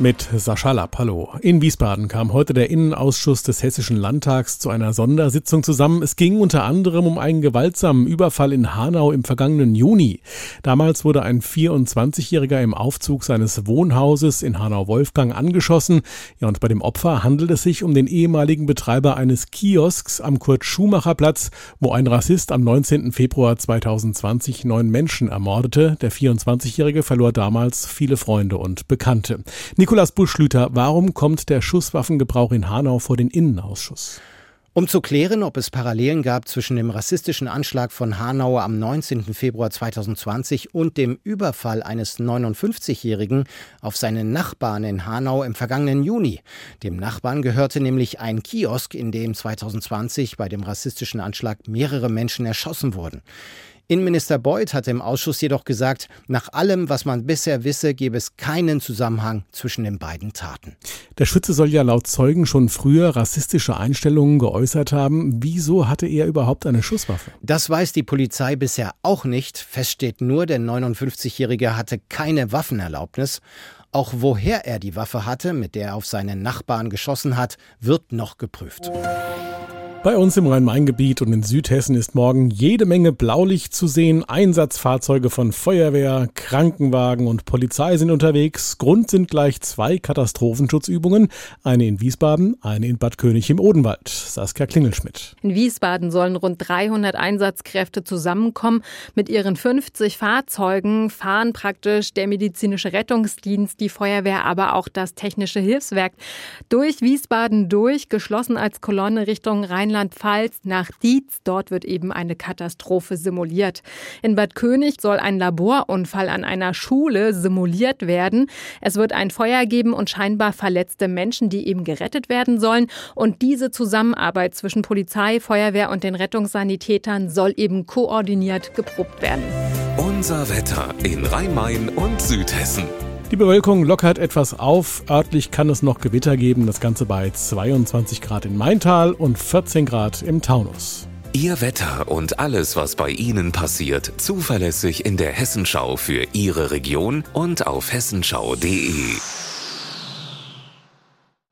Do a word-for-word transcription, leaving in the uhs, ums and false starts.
Mit Sascha Lapp, hallo. In Wiesbaden kam heute der Innenausschuss des Hessischen Landtags zu einer Sondersitzung zusammen. Es ging unter anderem um einen gewaltsamen Überfall in Hanau im vergangenen Juni. Damals wurde ein vierundzwanzigjähriger im Aufzug seines Wohnhauses in Hanau-Wolfgang angeschossen. Ja, und bei dem Opfer handelt es sich um den ehemaligen Betreiber eines Kiosks am Kurt-Schumacher-Platz, wo ein Rassist am neunzehnten Februar zweitausendzwanzig neun Menschen ermordete. Der vierundzwanzigjährige verlor damals viele Freunde und Bekannte. Nikolas Buschlüter, warum kommt der Schusswaffengebrauch in Hanau vor den Innenausschuss? Um zu klären, ob es Parallelen gab zwischen dem rassistischen Anschlag von Hanau am neunzehnten Februar zweitausendzwanzig und dem Überfall eines neunundfünfzigjährigen auf seinen Nachbarn in Hanau im vergangenen Juni. Dem Nachbarn gehörte nämlich ein Kiosk, in dem zweitausendzwanzig bei dem rassistischen Anschlag mehrere Menschen erschossen wurden. Innenminister Beuth hatte im Ausschuss jedoch gesagt, nach allem, was man bisher wisse, gäbe es keinen Zusammenhang zwischen den beiden Taten. Der Schütze soll ja laut Zeugen schon früher rassistische Einstellungen geäußert haben. Wieso hatte er überhaupt eine Schusswaffe? Das weiß die Polizei bisher auch nicht. Fest steht nur, der neunundfünfzigjährige hatte keine Waffenerlaubnis. Auch woher er die Waffe hatte, mit der er auf seinen Nachbarn geschossen hat, wird noch geprüft. Bei uns im Rhein-Main-Gebiet und in Südhessen ist morgen jede Menge Blaulicht zu sehen. Einsatzfahrzeuge von Feuerwehr, Krankenwagen und Polizei sind unterwegs. Grund sind gleich zwei Katastrophenschutzübungen. Eine in Wiesbaden, eine in Bad König im Odenwald. Saskia Klingelschmidt. In Wiesbaden sollen rund dreihundert Einsatzkräfte zusammenkommen. Mit ihren fünfzig Fahrzeugen fahren praktisch der medizinische Rettungsdienst, die Feuerwehr, aber auch das technische Hilfswerk durch Wiesbaden durch, geschlossen als Kolonne Richtung Rhein-Main-Gebiet. Pfalz nach Dietz. Dort wird eben eine Katastrophe simuliert. In Bad König soll ein Laborunfall an einer Schule simuliert werden. Es wird ein Feuer geben und scheinbar verletzte Menschen, die eben gerettet werden sollen. Und diese Zusammenarbeit zwischen Polizei, Feuerwehr und den Rettungssanitätern soll eben koordiniert geprobt werden. Unser Wetter in Rhein-Main und Südhessen. Die Bewölkung lockert etwas auf. Örtlich kann es noch Gewitter geben. Das Ganze bei zweiundzwanzig Grad in Maintal und vierzehn Grad im Taunus. Ihr Wetter und alles, was bei Ihnen passiert, zuverlässig in der Hessenschau für Ihre Region und auf hessenschau punkt de.